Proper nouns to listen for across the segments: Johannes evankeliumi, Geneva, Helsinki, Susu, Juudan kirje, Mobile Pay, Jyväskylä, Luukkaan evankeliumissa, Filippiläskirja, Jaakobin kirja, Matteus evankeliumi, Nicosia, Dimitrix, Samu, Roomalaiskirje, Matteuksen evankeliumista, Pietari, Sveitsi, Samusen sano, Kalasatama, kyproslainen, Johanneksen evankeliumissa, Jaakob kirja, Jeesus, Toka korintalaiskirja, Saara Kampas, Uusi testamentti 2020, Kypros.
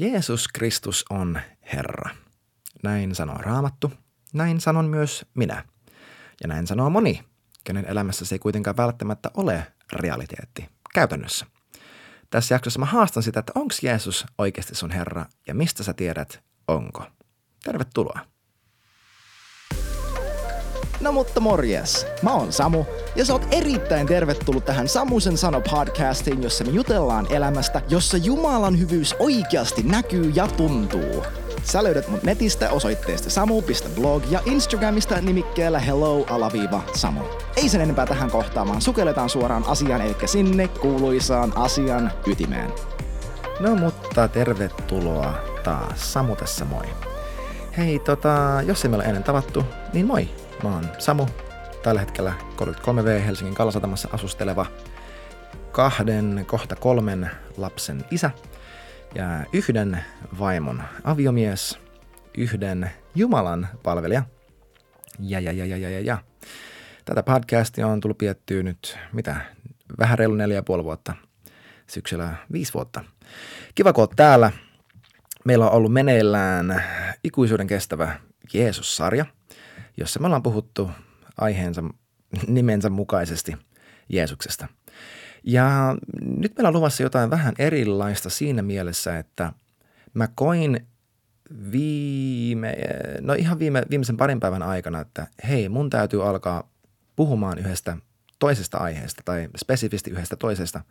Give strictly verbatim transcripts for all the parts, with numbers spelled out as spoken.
Jeesus Kristus on Herra. Näin sanoo Raamattu, näin sanon myös minä. Ja näin sanoo moni, kenen elämässä se ei kuitenkaan välttämättä ole realiteetti käytännössä. Tässä jaksossa mä haastan sitä, että onko Jeesus oikeasti sun Herra ja mistä sä tiedät, onko. Tervetuloa. No mutta morjes, mä oon Samu ja sä oot erittäin tervetullut tähän Samusen sano podcastiin, jossa me jutellaan elämästä, jossa Jumalan hyvyys oikeasti näkyy ja tuntuu. Sä löydät mut netistä osoitteesta samu piste blog ja Instagramista nimikkeellä hello alaviiva samu. Ei sen enempää tähän kohtaan, vaan sukelletaan suoraan asiaan, eli sinne kuuluisaan asian ytimeen. No mutta tervetuloa taas. Samu tässä moi. Hei tota, jos ei meillä ennen tavattu, niin moi. Mä oon Samu, tällä hetkellä kolmekymmentäkolme vuotias Helsingin Kalasatamassa asusteleva kahden, kohta kolmen lapsen isä ja yhden vaimon aviomies, yhden Jumalan palvelija. Ja, ja, ja, ja, ja, ja. Tätä podcastia on tullut piettyä nyt, mitä, vähän reilu neljä ja puoli vuotta, syksyllä viisi vuotta. Kiva, kun oot täällä. Meillä on ollut meneillään ikuisuuden kestävä Jeesus-sarja, jossa me ollaan puhuttu aiheensa nimensä mukaisesti Jeesuksesta. Ja nyt meillä on luvassa jotain vähän erilaista siinä mielessä, että mä koin viime, no ihan viime, viimeisen parin päivän aikana, että hei, mun täytyy alkaa puhumaan yhdestä toisesta aiheesta tai spesifisti yhdestä toisesta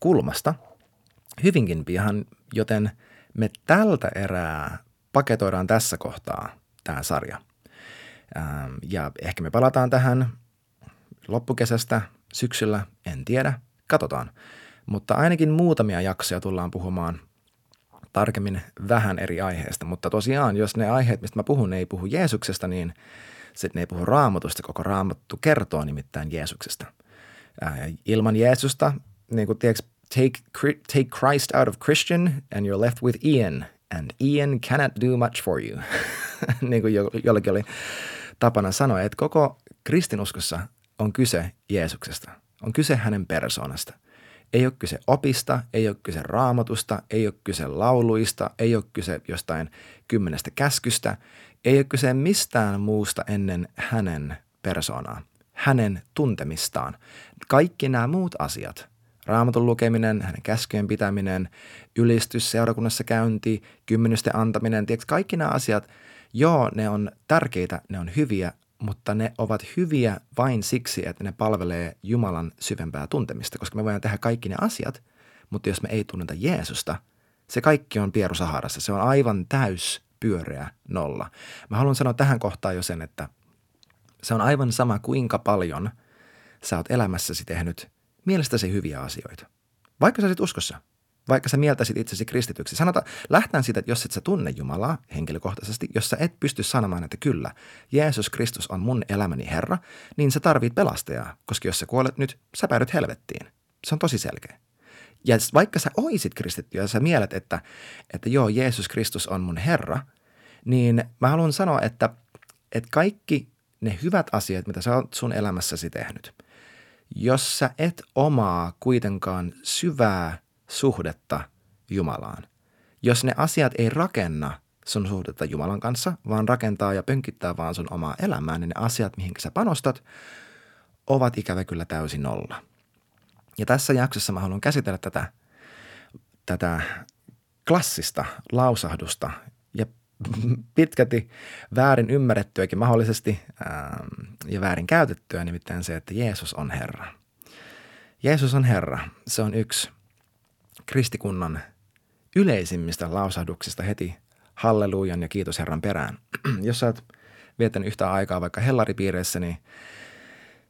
kulmasta hyvinkin pian, joten me tältä erää paketoidaan tässä kohtaa tämä sarja. Ja ehkä me palataan tähän loppukesästä, syksyllä, en tiedä, katsotaan. Mutta ainakin muutamia jaksoja tullaan puhumaan tarkemmin vähän eri aiheista. Mutta tosiaan, jos ne aiheet, mistä mä puhun, ne ei puhu Jeesuksesta, niin sitten ne ei puhu Raamatusta. Koko Raamattu kertoo nimittäin Jeesuksesta. Ää, ilman Jeesusta, niin kuin tiedätkö, take, take Christ out of Christian and you're left with Ian. And Ian cannot do much for you. Niin kuin jo, jollekin oli tapana sanoa, että koko kristinuskossa on kyse Jeesuksesta, on kyse hänen persoonasta. Ei ole kyse opista, ei ole kyse raamatusta, ei ole kyse lauluista, ei ole kyse jostain kymmenestä käskystä, ei ole kyse mistään muusta ennen hänen persoonaa, hänen tuntemistaan. Kaikki nämä muut asiat, Raamatun lukeminen, hänen käskyjen pitäminen, ylistys, seurakunnassa käynti, kymmenysten antaminen, tiedätkö, kaikki nämä asiat, joo, ne on tärkeitä, ne on hyviä, mutta ne ovat hyviä vain siksi, että ne palvelee Jumalan syvempää tuntemista, koska me voidaan tehdä kaikki ne asiat, mutta jos me ei tunneta Jeesusta, se kaikki on pieru Saharassa, se on aivan täys pyöreä nolla. Mä haluan sanoa tähän kohtaan jo sen, että se on aivan sama, kuinka paljon sä oot elämässäsi tehnyt mielestäsi hyviä asioita, vaikka sä sit uskossa. Vaikka sä mieltäisit itsesi kristityksi. Sanota, lähtään siitä, että jos et sä tunne Jumalaa henkilökohtaisesti, jos sä et pysty sanomaan, että kyllä, Jeesus Kristus on mun elämäni Herra, niin sä tarvit pelastajaa, koska jos sä kuolet nyt, sä päädyt helvettiin. Se on tosi selkeä. Ja vaikka sä oisit kristitty ja sä mielet, että, että joo, Jeesus Kristus on mun Herra, niin mä haluan sanoa, että, että kaikki ne hyvät asiat, mitä sä oot sun elämässäsi tehnyt, jos sä et omaa kuitenkaan syvää suhdetta Jumalaan. Jos ne asiat ei rakenna sun suhdetta Jumalan kanssa, vaan rakentaa ja pönkittää vaan sun omaa elämää, niin ne asiat, mihin sä panostat, ovat ikävä kyllä täysin nolla. Ja tässä jaksossa mä haluan käsitellä tätä, tätä klassista lausahdusta ja pitkälti väärin ymmärrettyäkin mahdollisesti ää, ja väärin käytettyä, nimittäin se, että Jeesus on Herra. Jeesus on Herra. Se on yksi kristikunnan yleisimmistä lausahduksista heti halleluujan ja kiitos Herran perään. Jos sä oot viettänyt yhtä aikaa vaikka hellaripiireissä, niin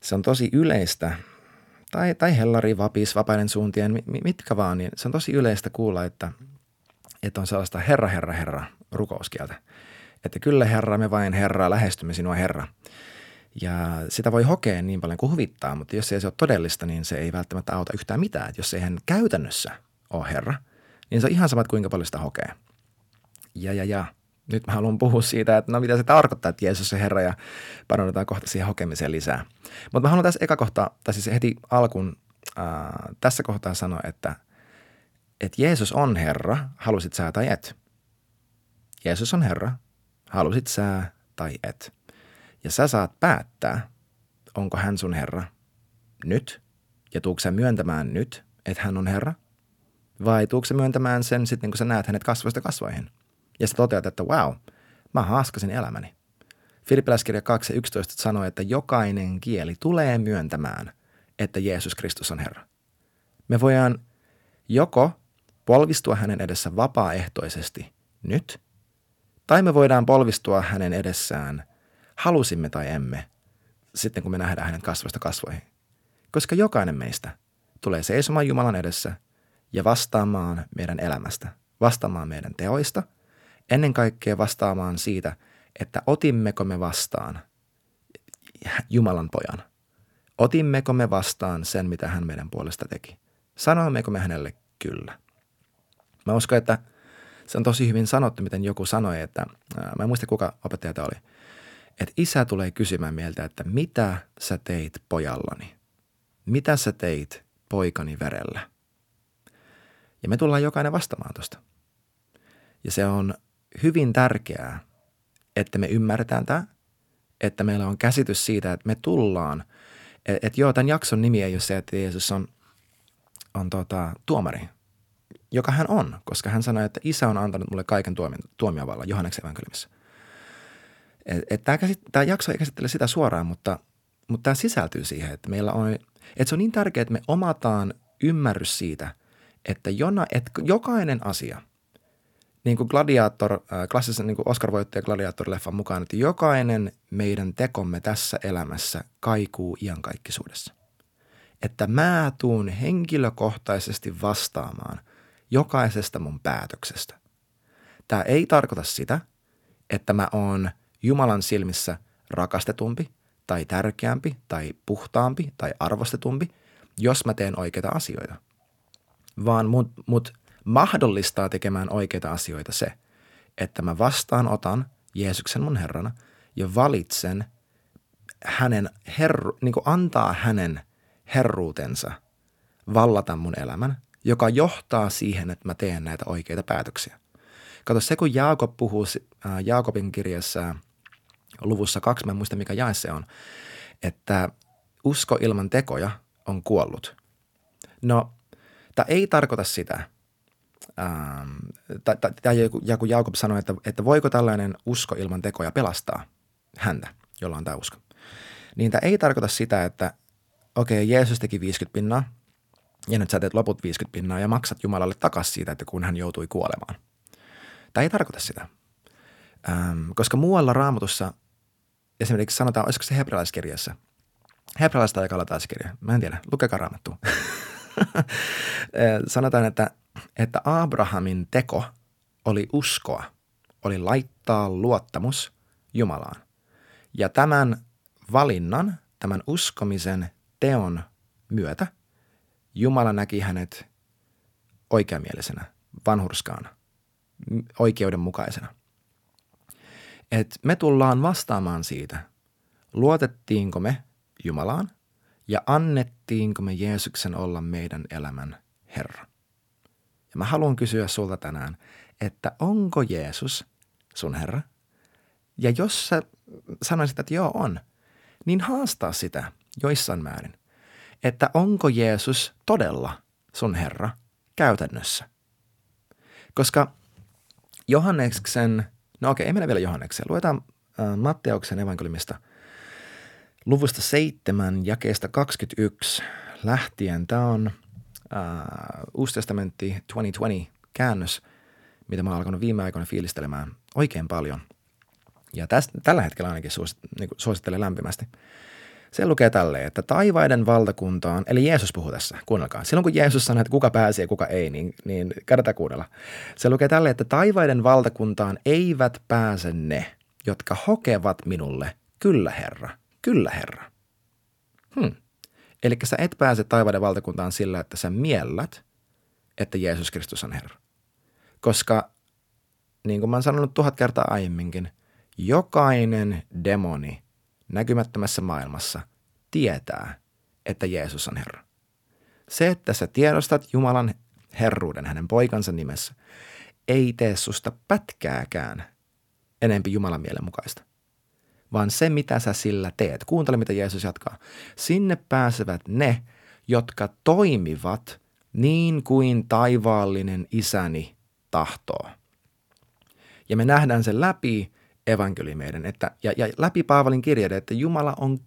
se on tosi yleistä. Tai, tai hellari, vapis, vapaiden suuntien, mitkä vaan, niin se on tosi yleistä kuulla, että, että on sellaista herra, herra, herra rukouskieltä. Että kyllä herra, me vain herra, lähestymme sinua herra. Ja sitä voi hokea niin paljon kuin huvittaa, mutta jos ei se ole todellista, niin se ei välttämättä auta yhtään mitään. Että jos ei hän käytännössä ole herra, niin se on ihan sama, kuinka paljon sitä hokee. Ja, ja, ja. Nyt mä haluan puhua siitä, että no mitä se tarkoittaa, että Jeesus on herra ja parannetaan kohta siihen hokemiseen lisää. Mutta mä haluan tässä eka kohtaa, tai siis heti alkuun äh, tässä kohtaa sanoa, että, että Jeesus on Herra, halusit sä tai et. Jeesus on Herra, halusit sä tai et. Ja sä saat päättää, onko hän sun Herra nyt ja tuutko sä myöntämään nyt, että hän on Herra. Vai tuutko sä myöntämään sen sitten, kun sä näet hänet kasvoista kasvoihin. Ja sä toteat, että wow, mä haaskasin elämäni. Filippiläskirja kaksi yksitoista sanoo, että jokainen kieli tulee myöntämään, että Jeesus Kristus on Herra. Me voidaan joko polvistua hänen edessä vapaaehtoisesti nyt, tai me voidaan polvistua hänen edessään, halusimme tai emme, sitten kun me nähdään hänet kasvoista kasvoihin. Koska jokainen meistä tulee seisomaan Jumalan edessä ja vastaamaan meidän elämästä, vastaamaan meidän teoista, ennen kaikkea vastaamaan siitä, että otimmeko me vastaan Jumalan pojan. Otimmeko me vastaan sen, mitä hän meidän puolesta teki? Sanoimmeko me hänelle kyllä? Mä uskon, että se on tosi hyvin sanottu, miten joku sanoi, että mä en muista kuka opettaja tämä oli, että isä tulee kysymään mieltä, että mitä sä teit pojallani? Mitä sä teit poikani verellä? Ja me tullaan jokainen vastaamaan tuosta. Ja se on hyvin tärkeää, että me ymmärretään tämä, että meillä on käsitys siitä, että me tullaan. Että et joo, tämän jakson nimi ei ole se, että Jeesus on, on tota, tuomari, joka hän on, koska hän sanoi, että isä on antanut mulle kaiken tuomiovallan Johanneksen evankeliumissa. Tämä jakso ei käsittele sitä suoraan, mutta, mutta tämä sisältyy siihen, että meillä on, että se on niin tärkeää, että me omataan ymmärrys siitä, että, jona, että jokainen asia, niin kuin gladiator, klassisen niin kuin Oscar-voittaja gladiator-leffan mukaan, että jokainen meidän tekomme tässä elämässä kaikuu iankaikkisuudessa. Että mä tuun henkilökohtaisesti vastaamaan jokaisesta mun päätöksestä. Tämä ei tarkoita sitä, että mä oon Jumalan silmissä rakastetumpi tai tärkeämpi tai puhtaampi tai arvostetumpi, jos mä teen oikeita asioita. Vaan mut, mut mahdollistaa tekemään oikeita asioita se, että mä vastaanotan Jeesuksen mun Herrana ja valitsen hänen herru, niin kuin antaa hänen herruutensa vallata mun elämän, joka johtaa siihen, että mä teen näitä oikeita päätöksiä. Kato, se kun Jaakob puhuu äh, Jaakobin kirjassa luvussa kaksi, mä en muista mikä jae se on, että usko ilman tekoja on kuollut. No, tämä ei tarkoita sitä. Ähm, tai, tai, tai joku Jaakob sanoi, että, että voiko tällainen usko ilman tekoja pelastaa häntä, jolla on tämä usko. Niin tämä ei tarkoita sitä, että okei, okay, Jeesus teki viisikymmentä pinnaa ja nyt sä teet loput viisikymmentä pinnaa ja maksat Jumalalle takaisin siitä, että kun hän joutui kuolemaan. Tämä ei tarkoita sitä, ähm, koska muualla Raamatussa esimerkiksi sanotaan, olisiko se hebrealaiskirjassa, hebrealaista ja kalasataiskirja, mä en tiedä, lukekaa Raamattua. Sanotaan, että, että Abrahamin teko oli uskoa, oli laittaa luottamus Jumalaan. Ja tämän valinnan, tämän uskomisen teon myötä Jumala näki hänet oikeamielisenä, vanhurskaana, oikeudenmukaisena. Et me tullaan vastaamaan siitä, luotettiinko me Jumalaan ja annettiinko me Jeesuksen olla meidän elämän Herra. Ja mä haluan kysyä sulta tänään, että onko Jeesus sun Herra? Ja jos sä sanoisit, että joo on, niin haastaa sitä joissain määrin, että onko Jeesus todella sun Herra käytännössä. Koska Johanneksen, no okei, ei mennä vielä Johannekseen, luetaan Matteuksen evankeliumista luvusta seitsemän jakeesta kaksikymmentäyksi lähtien. Tämä on Uh, Uusi testamentti kaksituhattakaksikymmentä käännös, mitä mä oon alkanut viime aikoina fiilistelemään oikein paljon. Ja tästä, tällä hetkellä ainakin suos, niin kuin suosittelen lämpimästi. Se lukee tälleen, että taivaiden valtakuntaan, eli Jeesus puhuu tässä, kuunnelkaa. Silloin kun Jeesus sanoo, että kuka pääsee ja kuka ei, niin, niin kannattaa kuunnella. Se lukee tälleen, että taivaiden valtakuntaan eivät pääse ne, jotka hokevat minulle, kyllä Herra, kyllä Herra. Hmm. Eli sä et pääse taivaiden valtakuntaan sillä, että sä miellät, että Jeesus Kristus on Herra. Koska, niin kuin mä oon sanonut tuhat kertaa aiemminkin, jokainen demoni näkymättömässä maailmassa tietää, että Jeesus on Herra. Se, että sä tiedostat Jumalan herruuden hänen poikansa nimessä, ei tee susta pätkääkään enempi Jumalan mielen mukaista, vaan se, mitä sä sillä teet. Kuuntele, mitä Jeesus jatkaa. Sinne pääsevät ne, jotka toimivat niin kuin taivaallinen isäni tahtoo. Ja me nähdään sen läpi evankeliumeiden että, ja, ja läpi Paavalin kirjeiden, että Jumala on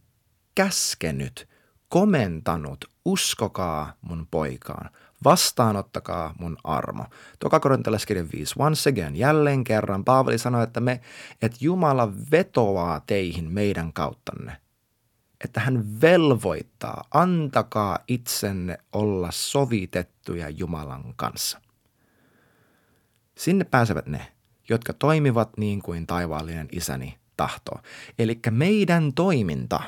käskenyt, komentanut, uskokaa mun poikaan, vastaanottakaa mun armo. Toka korintalaiskirja viisi, once again, jälleen kerran, Paavali sanoi, että, me, että Jumala vetoaa teihin meidän kauttanne. Että hän velvoittaa, antakaa itsenne olla sovitettuja Jumalan kanssa. Sinne pääsevät ne, jotka toimivat niin kuin taivaallinen isäni tahtoo. Eli meidän toiminta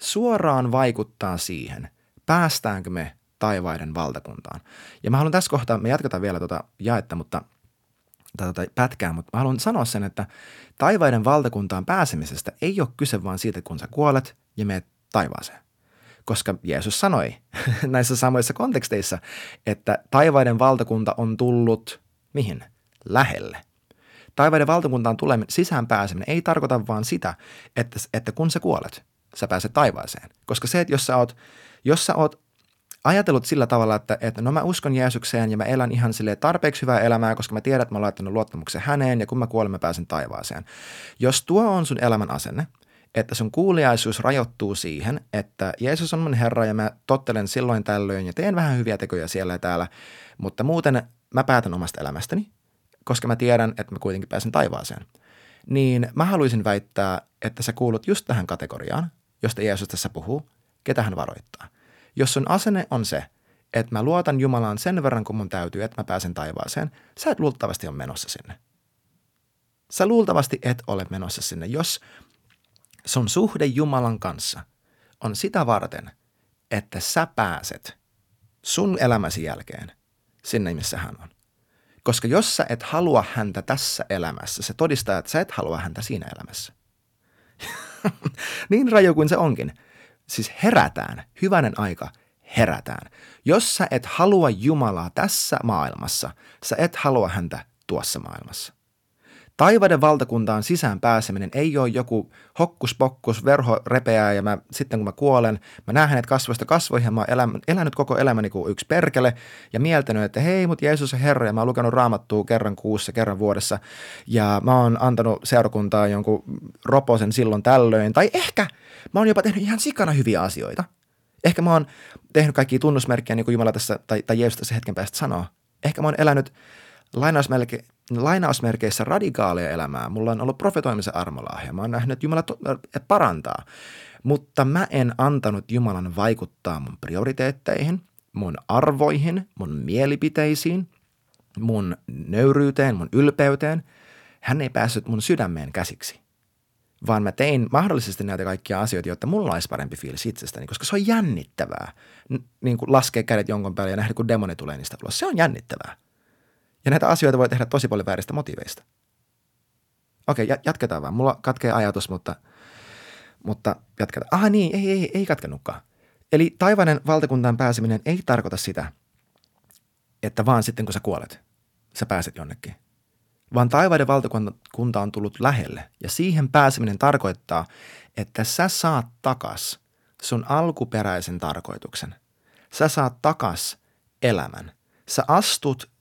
suoraan vaikuttaa siihen, päästäänkö me taivaiden valtakuntaan. Ja mä haluan tässä kohtaa, me jatketaan vielä tuota jaetta, mutta tätä pätkää, mutta mä haluan sanoa sen, että taivaiden valtakuntaan pääsemisestä ei ole kyse vaan siitä, kun sä kuolet ja menet taivaaseen. Koska Jeesus sanoi näissä samoissa konteksteissa, että taivaiden valtakunta on tullut mihin? Lähelle. Taivaiden valtakuntaan tuleminen, sisään pääseminen ei tarkoita vaan sitä, että, että kun sä kuolet, sä pääset taivaaseen. Koska se, että jos sä oot, jos sä oot ajatellut sillä tavalla, että, että no mä uskon Jeesukseen ja mä elän ihan silleen tarpeeksi hyvää elämää, koska mä tiedän, että mä oon laittanut luottamuksen häneen ja kun mä kuolen, mä pääsen taivaaseen. Jos tuo on sun elämän asenne, että sun kuuliaisuus rajoittuu siihen, että Jeesus on mun Herra ja mä tottelen silloin tällöin ja teen vähän hyviä tekoja siellä ja täällä, mutta muuten mä päätän omasta elämästäni, koska mä tiedän, että mä kuitenkin pääsen taivaaseen, niin mä haluaisin väittää, että sä kuulut just tähän kategoriaan, josta Jeesus tässä puhuu, ketä hän varoittaa. Jos sun asenne on se, että mä luotan Jumalaan sen verran, kun mun täytyy, että mä pääsen taivaaseen, sä et luultavasti ole menossa sinne. Sä luultavasti et ole menossa sinne, jos sun suhde Jumalan kanssa on sitä varten, että sä pääset sun elämäsi jälkeen sinne, missä hän on. Koska jos sä et halua häntä tässä elämässä, se todistaa, että sä et halua häntä siinä elämässä. Niin raju kuin se onkin. Siis herätään. Hyvänen aika, herätään. Jos sä et halua Jumalaa tässä maailmassa, sä et halua häntä tuossa maailmassa. Taivaiden valtakuntaan sisään pääseminen ei ole joku hokkuspokkus, verho repeää ja mä, sitten kun mä kuolen, mä näen hänet kasvoista kasvoihin ja mä oon elänyt koko elämäni kuin yksi perkele ja mieltänyt, että hei mut Jeesus on Herra ja mä oon lukenut raamattua kerran kuussa, kerran vuodessa ja mä oon antanut seurakuntaa jonkun roposen silloin tällöin tai ehkä mä oon jopa tehnyt ihan sikana hyviä asioita. Ehkä mä oon tehnyt kaikkia tunnusmerkkejä niin kuin Jumala tässä tai, tai Jeesus tässä hetken päästä sanoo. Ehkä mä oon elänyt lainausmerkkejä. lainausmerkeissä radikaalia elämää. Mulla on ollut profetoimisen armolahja. Mä oon nähnyt, että Jumala parantaa. Mutta mä en antanut Jumalan vaikuttaa mun prioriteetteihin, mun arvoihin, mun mielipiteisiin, mun nöyryyteen, mun ylpeyteen. Hän ei päässyt mun sydämeen käsiksi, vaan mä tein mahdollisesti näitä kaikkia asioita, jotta mulla olisi parempi fiilis itsestäni, koska se on jännittävää. Niin kuin laskee kädet jonkun päälle ja nähdä, kun demoni tulee niistä ulos. Se on jännittävää. Ja näitä asioita voi tehdä tosi paljon vääristä motiiveista. Okei, jatketaan vaan. Mulla katkee ajatus, mutta, mutta jatketaan. Ah niin, ei, ei, ei katkenutkaan. Eli taivainen valtakuntaan pääseminen ei tarkoita sitä, että vaan sitten kun sä kuolet, sä pääset jonnekin. Vaan taivaiden valtakunta on tullut lähelle ja siihen pääseminen tarkoittaa, että sä saat takas sun alkuperäisen tarkoituksen. Sä saat takas elämän. Sä astut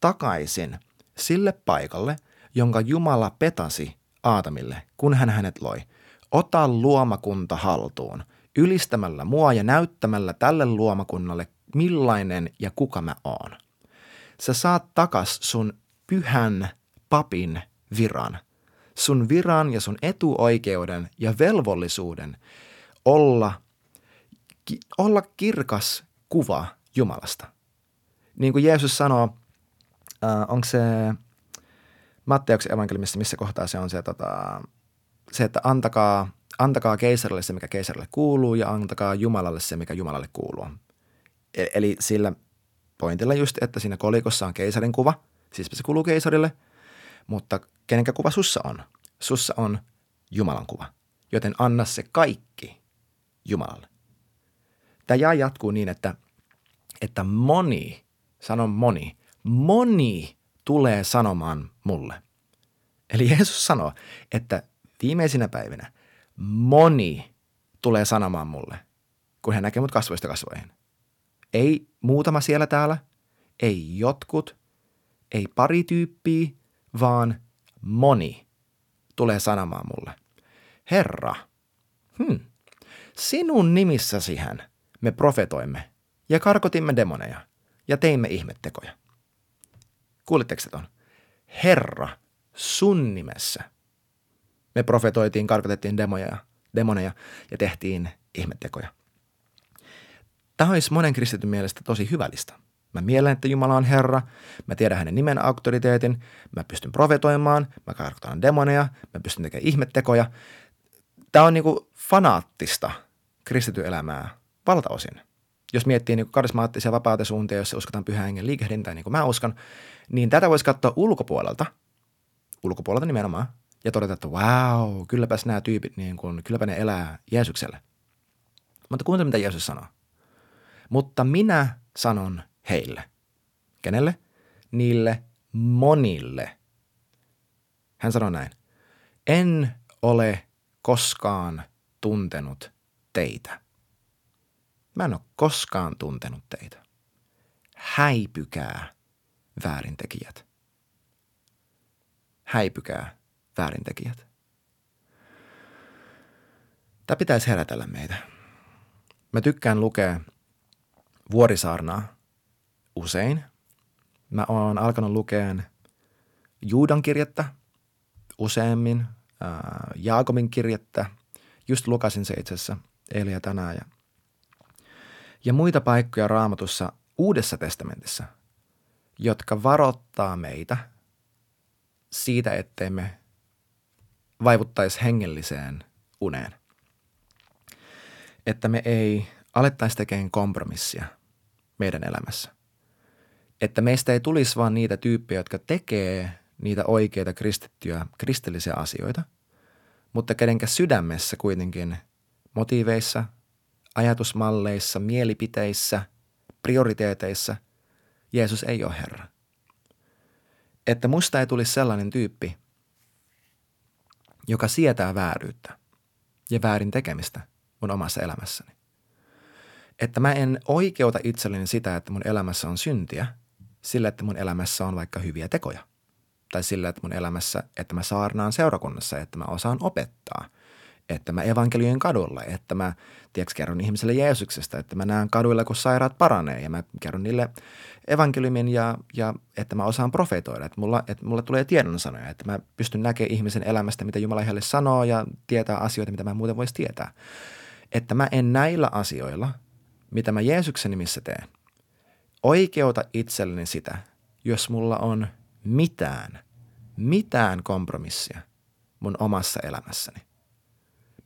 takaisin sille paikalle, jonka Jumala petasi Aatamille, kun hän hänet loi. Ota luomakunta haltuun, ylistämällä mua ja näyttämällä tälle luomakunnalle, millainen ja kuka mä oon. Sä saat takas sun pyhän papin viran, sun viran ja sun etuoikeuden ja velvollisuuden olla, ki, olla kirkas kuva Jumalasta. Niin kuin Jeesus sanoo, Uh, onko se Matteuksen evankeliumissa, missä kohtaa se on se, tota, se että antakaa, antakaa keisarille se, mikä keisarille kuuluu ja antakaa Jumalalle se, mikä Jumalalle kuuluu. E- eli sillä pointilla just, että siinä kolikossa on keisarin kuva, siis se kuuluu keisarille, mutta kenenkä kuva sussa on? Sussa on Jumalan kuva, joten anna se kaikki Jumalalle. Tämä jatkuu niin, että, että moni sanon moni, moni tulee sanomaan mulle. Eli Jeesus sanoo, että viimeisinä päivinä moni tulee sanomaan mulle, kun hän näkee mut kasvoista kasvoihin. Ei muutama siellä täällä, ei jotkut, ei pari tyyppiä, vaan moni tulee sanomaan mulle. Herra, hmm, sinun nimissäsi hän me profetoimme ja karkotimme demoneja ja teimme ihmettekoja. Kuulitteko se ton? Herra, sun nimessä me profetoitiin, karkotettiin demoja, demoneja ja tehtiin ihmettekoja. Tämä olisi monen kristityn mielestä tosi hyvällistä. Mä mielen, että Jumala on Herra, mä tiedän hänen nimen auktoriteetin, mä pystyn profetoimaan, mä karkotan demoneja, mä pystyn tekemään ihmettekoja. Tämä on niinku fanaattista kristityn elämää valtaosin. Jos miettii niinku karismaattisia vapautesuuntia, jos uskotaan pyhän hengen liikehdintään, niin kuin mä uskon, niin tätä voisi katsoa ulkopuolelta, ulkopuolelta nimenomaan, ja todeta, että wow, kylläpäs nämä tyypit, niin kuin, kylläpä ne elää Jeesukselle. Mutta kuuntele, mitä Jeesus sanoo. Mutta minä sanon heille. Kenelle? Niille monille. Hän sanoi näin. En ole koskaan tuntenut teitä. Mä en ole koskaan tuntenut teitä. Häipykää, väärintekijät. Häipykää, väärintekijät. Tämä pitäisi herätellä meitä. Mä tykkään lukea vuorisaarnaa usein. Mä oon alkanut lukeen Juudan kirjettä useammin, ää, Jaakobin kirjettä. Just lukasin se itse asiassa eilen ja tänään. Ja, ja muita paikkoja Raamatussa Uudessa testamentissa, jotka varoittaa meitä siitä, ettei me vaivuttaisi hengelliseen uneen. Että me ei alettaisi tekemään kompromissia meidän elämässä. Että meistä ei tulisi vaan niitä tyyppejä, jotka tekee niitä oikeita kristittyjä, kristillisiä asioita, mutta kedenkä sydämessä kuitenkin motiiveissa, ajatusmalleissa, mielipiteissä, prioriteeteissa Jeesus ei ole Herra. Että musta ei tulisi sellainen tyyppi, joka sietää vääryyttä ja väärin tekemistä mun omassa elämässäni. Että mä en oikeuta itselleni sitä, että mun elämässä on syntiä, sillä että mun elämässä on vaikka hyviä tekoja. Tai sillä, että mun elämässä, että mä saarnaan seurakunnassa, että mä osaan opettaa, että mä evankelioin kadulla, että mä tiiäks, kerron ihmiselle Jeesuksesta, että mä näen kaduilla, kun sairaat paranee ja mä kerron niille evankeliumin ja, ja että mä osaan profetoida, että mulla, että mulla tulee tiedonsanoja, että mä pystyn näkemään ihmisen elämästä, mitä Jumala heille sanoo ja tietää asioita, mitä mä muuten voisi tietää. Että mä en näillä asioilla, mitä mä Jeesuksen nimissä teen, oikeuta itselleni sitä, jos mulla on mitään, mitään kompromissia mun omassa elämässäni.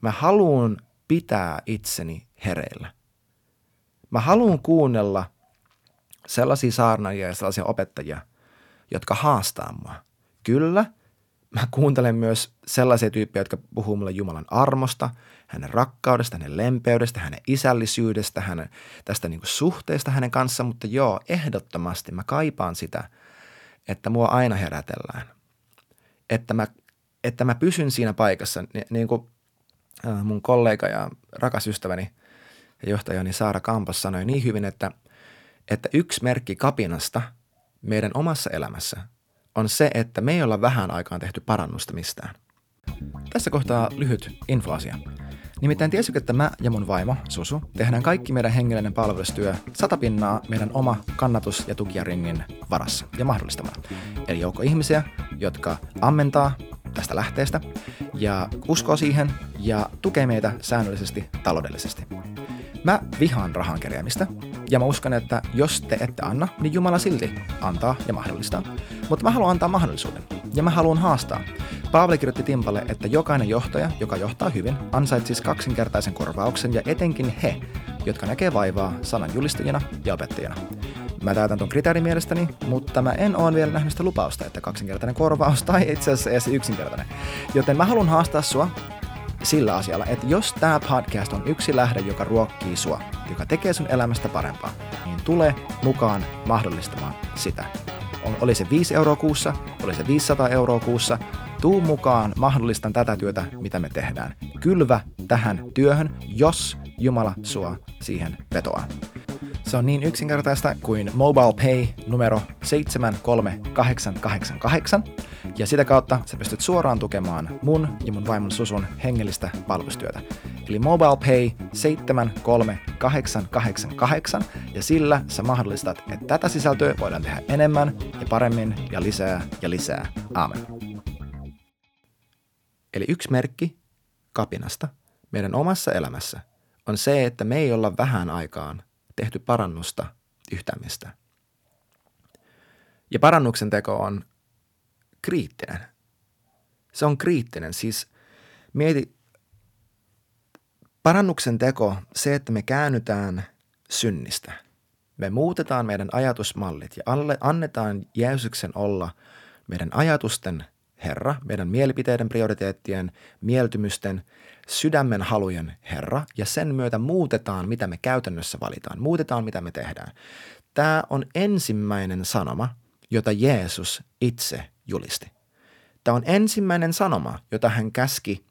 Mä haluun pitää itseni hereillä. Mä haluun kuunnella sellaisia saarnaajia ja sellaisia opettajia, jotka haastaa mua. Kyllä, mä kuuntelen myös sellaisia tyyppejä, jotka puhuu mulle Jumalan armosta, hänen rakkaudesta, hänen lempeydestä, hänen isällisyydestä, hänen, tästä niin kuin suhteesta hänen kanssaan. Mutta joo, ehdottomasti mä kaipaan sitä, että mua aina herätellään. Että mä, että mä pysyn siinä paikassa, niin, niin kuin mun kollega ja rakas ystäväni ja johtajani Saara Kampas sanoi niin hyvin, että, että yksi merkki kapinasta meidän omassa elämässä on se, että me ei olla vähän aikaan tehty parannusta mistään. Tässä kohtaa lyhyt infoasia. Nimittäin tiesitkö, että mä ja mun vaimo, Susu, tehdään kaikki meidän hengellinen palvelustyö satapinnaa meidän oma kannatus- ja tukijaringin varassa ja mahdollistamalla. Eli joukko ihmisiä, jotka ammentaa tästä lähteestä ja uskoo siihen ja tukee meitä säännöllisesti taloudellisesti. Mä vihaan rahan kerjäämistä ja mä uskon, että jos te ette anna, niin Jumala silti antaa ja mahdollistaa. Mutta mä haluan antaa mahdollisuuden ja mä haluan haastaa. Paavali kirjoitti Timpalle, että jokainen johtaja, joka johtaa hyvin, ansaitsisi kaksinkertaisen korvauksen ja etenkin he, jotka näkee vaivaa sanan julistajina ja opettajina. Mä täytän ton kriteerin mielestäni, mutta mä en ole vielä nähnyt sitä lupausta, että kaksinkertainen korvaus tai itse asiassa edes yksinkertainen. Joten mä haluan haastaa sua sillä asialla, että jos tää podcast on yksi lähde, joka ruokkii sua, joka tekee sun elämästä parempaa, niin tule mukaan mahdollistamaan sitä. Oli se viisi euroa kuussa, oli se viisisataa euroa kuussa, tuu mukaan, mahdollistan tätä työtä, mitä me tehdään. Kylvä tähän työhön, jos Jumala sua siihen vetoaa. Se on niin yksinkertaista kuin Mobile Pay numero seitsemän kolme kahdeksan kahdeksan kahdeksan, ja sitä kautta sä pystyt suoraan tukemaan mun ja mun vaimon Susun hengellistä palvelustyötä. Eli Mobile Pay seitsemän kolme kahdeksan kahdeksan kahdeksan, ja sillä sä mahdollistat, että tätä sisältöä voidaan tehdä enemmän ja paremmin ja lisää ja lisää. Aamen. Eli yksi merkki kapinasta meidän omassa elämässä on se, että me ei olla vähän aikaan tehty parannusta yhtään mistään. Ja parannuksen teko on kriittinen. Se on kriittinen. Siis mieti, parannuksen teko, se, että me käännytään synnistä. Me muutetaan meidän ajatusmallit ja annetaan Jeesuksen olla meidän ajatusten Herra, meidän mielipiteiden, prioriteettien, mieltymysten, sydämen halujen Herra, ja sen myötä muutetaan, mitä me käytännössä valitaan, muutetaan, mitä me tehdään. Tämä on ensimmäinen sanoma, jota Jeesus itse julisti. Tämä on ensimmäinen sanoma, jota hän käski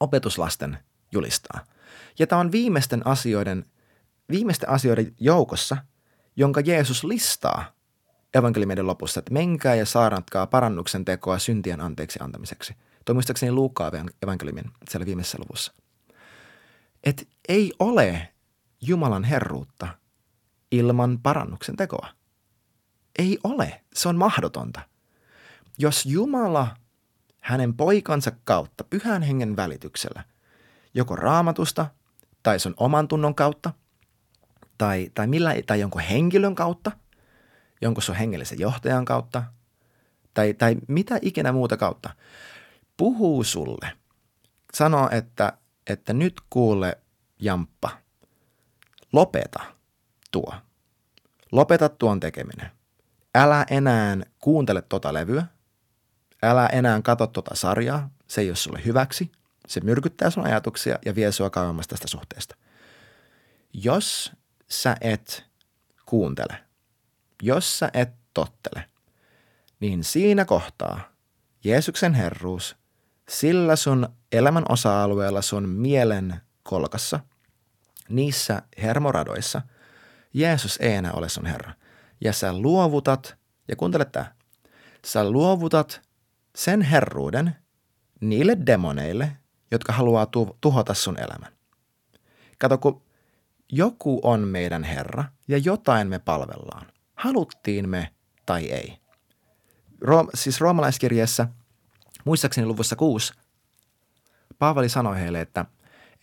opetuslasten julistaa. Ja tämä on viimeisten asioiden, viimeisten asioiden joukossa, jonka Jeesus listaa evankeliumien lopussa, että menkää ja saarnatkaa parannuksen tekoa syntien anteeksi antamiseksi. Toi muistaakseni Luukkaan evankeliumin siellä viimeisessä luvussa. Et ei ole Jumalan herruutta ilman parannuksen tekoa. Ei ole. Se on mahdotonta. Jos Jumala hänen poikansa kautta, pyhän hengen välityksellä, joko raamatusta tai sun oman tunnon kautta tai, tai, millä, tai jonkun henkilön kautta, jonkun sun hengellisen johtajan kautta tai, tai mitä ikinä muuta kautta, puhuu sulle, sanoo, että, että nyt kuule jamppa, lopeta tuo, lopeta tuon tekeminen, älä enää kuuntele tota levyä, älä enää katso tota sarjaa, se ei ole sulle hyväksi, se myrkyttää sun ajatuksia ja vie sua kauemmas tästä suhteesta. Jos sä et kuuntele, jos sä et tottele, niin siinä kohtaa Jeesuksen herruus, sillä sun elämän osa-alueella, sun mielen kolkassa, niissä hermoradoissa, Jeesus ei enää ole sun Herra. Ja sä luovutat, ja kuuntele tää, sä luovutat sen herruuden niille demoneille, jotka haluaa tu- tuhota sun elämän. Kato, kun joku on meidän Herra ja jotain me palvellaan. Haluttiin me tai ei. Ro- siis roomalaiskirjeessä, muistaakseni luvussa kuusi, Paavali sanoi heille, että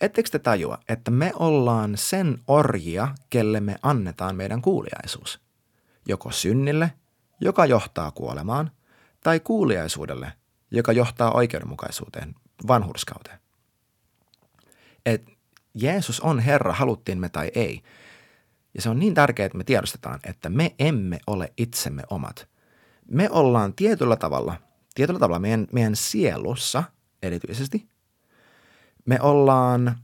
ettekö te tajua, että me ollaan sen orjia, kelle me annetaan meidän kuuliaisuus. Joko synnille, joka johtaa kuolemaan, tai kuuliaisuudelle, joka johtaa oikeudenmukaisuuteen, vanhurskauteen. Et Jeesus on Herra, haluttiin me tai ei. Ja se on niin tärkeää, että me tiedostetaan, että me emme ole itsemme omat. Me ollaan tietyllä tavalla, tietyllä tavalla meidän, meidän sielussa erityisesti, me ollaan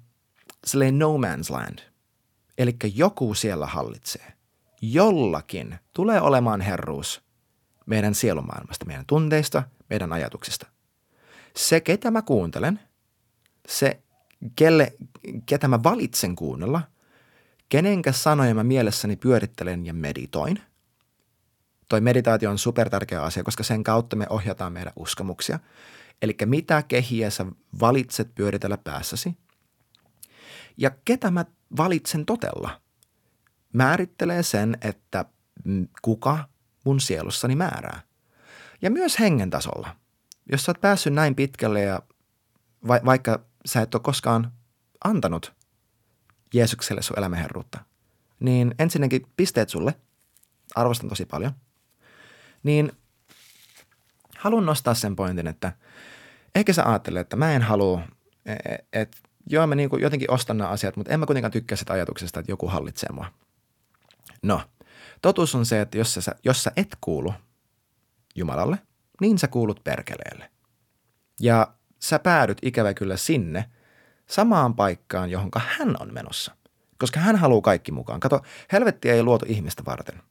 silleen no man's land. Eli joku siellä hallitsee. Jollakin tulee olemaan herruus meidän sielumaailmasta, meidän tunteista, meidän ajatuksista. Se, ketä mä kuuntelen, se, kelle, ketä mä valitsen kuunnella, kenenkä sanoja mä mielessäni pyörittelen ja meditoin. Toi meditaatio on supertärkeä asia, koska sen kautta me ohjataan meidän uskomuksia. Eli mitä kehiä sä valitset pyöritellä päässäsi. Ja ketä mä valitsen totella, määrittelee sen, että kuka mun sielussani määrää. Ja myös hengen tasolla. Jos sä oot päässyt näin pitkälle ja va- vaikka sä et ole koskaan antanut Jeesukselle sun elämän herruutta, niin ensinnäkin pisteet sulle, arvostan tosi paljon, niin haluan nostaa sen pointin, että ehkä sä ajattelet, että mä en halua, että joo mä niin kuin jotenkin ostan nämä asiat, mutta en mä kuitenkaan tykkää sitä ajatuksesta, että joku hallitsee mua. No, totuus on se, että jos sä, jos sä et kuulu Jumalalle, niin sä kuulut perkeleelle. Ja sä päädyt ikävä kyllä sinne samaan paikkaan, johonka hän on menossa. koska hän haluaa kaikki mukaan. Kato, helvettiä ei luotu ihmistä varten.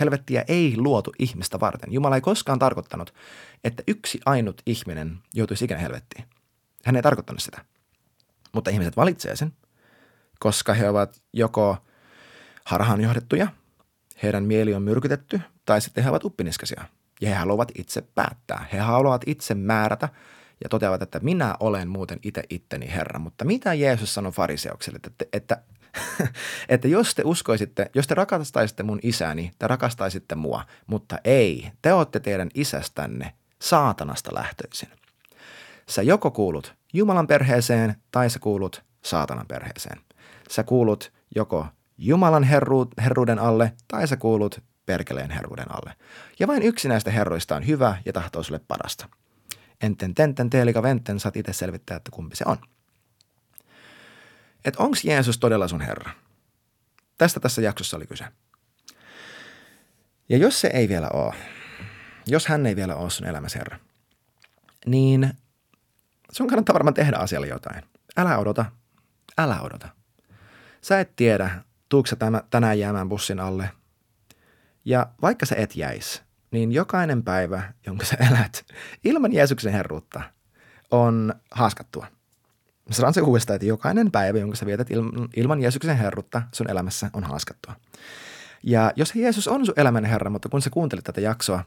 Helvettiä ei luotu ihmistä varten. Jumala ei koskaan tarkoittanut, että yksi ainut ihminen joutuisi ikinä helvettiin. Hän ei tarkoittanut sitä. Mutta ihmiset valitsee sen, koska he ovat joko harhaanjohdettuja, heidän mieli on myrkytetty, tai sitten he ovat uppiniskaisia. Ja he haluavat itse päättää. He haluavat itse määrätä ja toteavat, että minä olen muuten itse itteni Herra. Mutta mitä Jeesus sanoi fariseukselle, että, että, että jos te uskoisitte, jos te rakastaisitte mun isäni, te rakastaisitte mua, mutta ei, te olette teidän isästänne saatanasta lähtöisin. Sä joko kuulut Jumalan perheeseen tai sä kuulut saatanan perheeseen. Sä kuulut joko Jumalan herru, herruuden alle tai sä kuulut perkeleen herruuden alle. Ja vain yksi näistä herroista on hyvä ja tahtoo sulle parasta. Enten tenten teelika venten, saat itse selvittää, että kumpi se on. Et onks Jeesus todella sun Herra? Tästä tässä jaksossa oli kyse. Ja jos se ei vielä ole, jos hän ei vielä ole sun elämäsi Herra, niin sun kannattaa varmaan tehdä asialle jotain. Älä odota, älä odota. Sä et tiedä, tuutko sä tänään jäämään bussin alle. Ja vaikka sä et jäis, niin jokainen päivä, jonka sä elät ilman Jeesuksen herruutta, on haaskattua. Mä sanon se uudestaan, että jokainen päivä, jonka sä vietät ilman Jeesuksen herruutta, sun elämässä on haaskattua. Ja jos Jeesus on sun elämän Herra, mutta kun sä kuuntelit tätä jaksoa,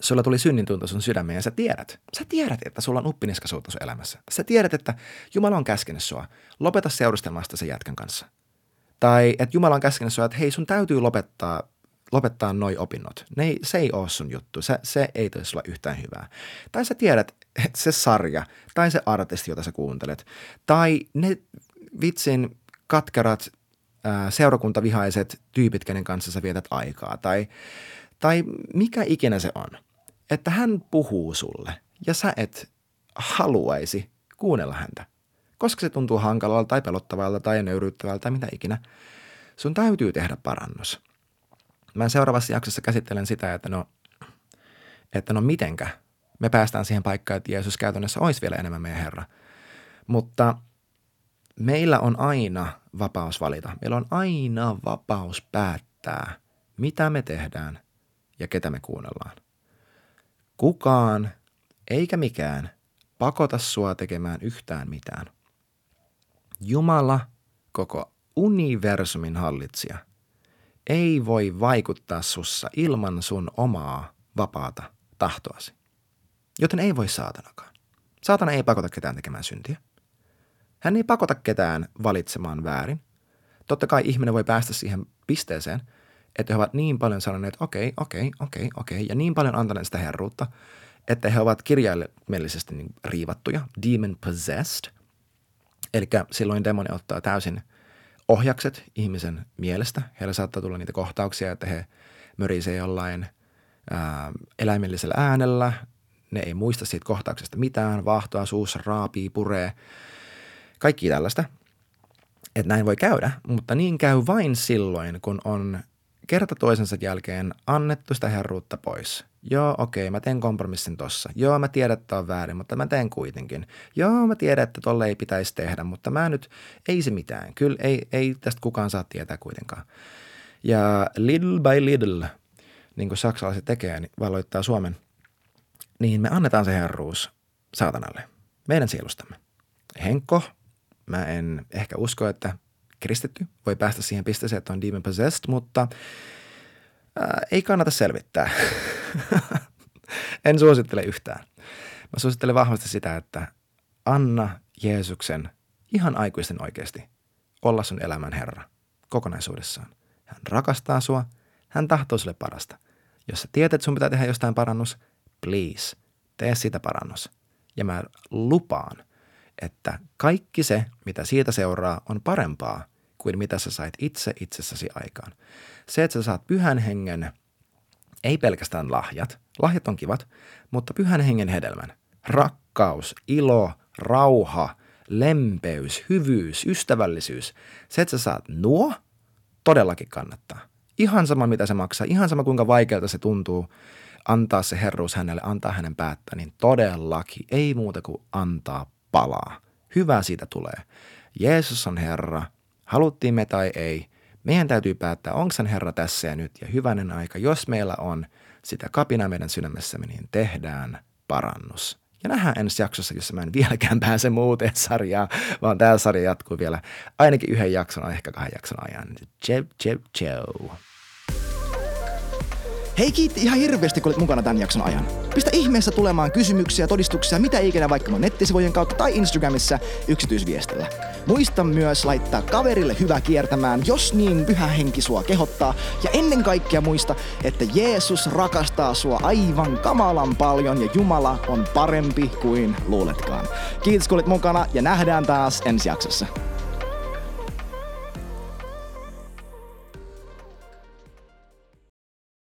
sulla tuli synnintunto sun sydämeen ja sä tiedät. Sä tiedät, että sulla on uppiniskaisuutta sun elämässä. Sä tiedät, että Jumala on käskenyt sua. Lopeta seurustelmasta sen jätkän kanssa. Tai että Jumala on käskenyt sua, että hei, sun täytyy lopettaa lopettaa noi opinnot. Ne ei, se ei ole sun juttu. Se, se ei tule sulla yhtään hyvää. Tai sä tiedät, että se sarja tai se artisti, jota sä kuuntelet, tai ne vitsin katkerat ää, seurakuntavihaiset tyypit, kenen kanssa sä vietät aikaa, tai, tai mikä ikinä se on, että hän puhuu sulle ja sä et haluaisi kuunnella häntä, koska se tuntuu hankalalta tai pelottavalta tai nöyryyttävältä tai mitä ikinä. Sun täytyy tehdä parannus. Mä seuraavassa jaksossa käsittelen sitä, että no, että no mitenkä me päästään siihen paikkaan, että Jeesus käytännössä olisi vielä enemmän meidän Herra. Mutta meillä on aina vapaus valita. Meillä on aina vapaus päättää, mitä me tehdään ja ketä me kuunnellaan. Kukaan eikä mikään pakota sua tekemään yhtään mitään. Jumala, koko universumin hallitsija, ei voi vaikuttaa sussa ilman sun omaa vapaata tahtoasi. Joten ei voi saatanakaan. Saatana ei pakota ketään tekemään syntiä. Hän ei pakota ketään valitsemaan väärin. Totta kai ihminen voi päästä siihen pisteeseen, että he ovat niin paljon sanoneet, että okei, okei, okei, okei, ja niin paljon antaneet sitä herruutta, että he ovat kirjaimellisesti riivattuja, demon possessed. Eli silloin demoni ottaa täysin ohjakset ihmisen mielestä. Heillä saattaa tulla niitä kohtauksia, että he mörisee jollain ää, eläimellisellä äänellä. Ne ei muista siitä kohtauksesta mitään. Vaahtoa suussa, raapii, puree. Kaikki tällaista. Että näin voi käydä, mutta niin käy vain silloin, kun on kerta toisensa jälkeen annettu sitä herruutta pois. Joo, okei, mä teen kompromissin tossa. Joo, mä tiedän, että tää on väärin, mutta mä teen kuitenkin. Joo, mä tiedän, että tolle ei pitäisi tehdä, mutta mä nyt, ei se mitään. Kyllä ei, ei tästä kukaan saa tietää kuitenkaan. Ja little by little, niin kuin saksalaiset tekee, niin valloittaa Suomen, niin me annetaan se herruus saatanalle, meidän sielustamme. Henkko, mä en ehkä usko, että kristitty voi päästä siihen pisteeseen, että on demon possessed, mutta ää, ei kannata selvittää. En suosittele yhtään. Mä suosittelen vahvasti sitä, että anna Jeesuksen ihan aikuisten oikeasti olla sun elämän Herra kokonaisuudessaan. Hän rakastaa sua, hän tahtoo sulle parasta. Jos sä tiedät, että sun pitää tehdä jostain parannus, please, tee sitä parannus. Ja mä lupaan, että kaikki se, mitä siitä seuraa, on parempaa kuin mitä sä sait itse itsessäsi aikaan. Se, että sä saat pyhän hengen, ei pelkästään lahjat, lahjat on kivat, mutta pyhän hengen hedelmän. Rakkaus, ilo, rauha, lempeys, hyvyys, ystävällisyys. Se, että sä saat nuo, todellakin kannattaa. Ihan sama, mitä se maksaa, ihan sama, kuinka vaikealta se tuntuu antaa se herruus hänelle, antaa hänen päättää, niin todellakin ei muuta kuin antaa palaa. Hyvä siitä tulee. Jeesus on Herra, Haluttiin me tai ei, meidän täytyy päättää, onko sen Herra tässä ja nyt ja hyvänen aika. Jos meillä on sitä kapinaa meidän sydämessämme, niin tehdään parannus. Ja nähdään ensi jaksossa, jossa mä en vieläkään pääse muuteen sarjaan, vaan tää sarja jatkuu vielä ainakin yhden jakson, ehkä kahden jakson ajan. Tsev, tsev, tsev. Hei, kiitti ihan hirveästi, kun olit mukana tämän jakson ajan. Pistä ihmeessä tulemaan kysymyksiä, todistuksia, mitä ikinä vaikka nettisivujen kautta tai Instagramissa yksityisviestillä. Muista myös laittaa kaverille hyvä kiertämään, jos niin pyhä henki sua kehottaa. Ja ennen kaikkea muista, että Jeesus rakastaa sua aivan kamalan paljon ja Jumala on parempi kuin luuletkaan. Kiitos, kun olit mukana ja nähdään taas ensi jaksossa.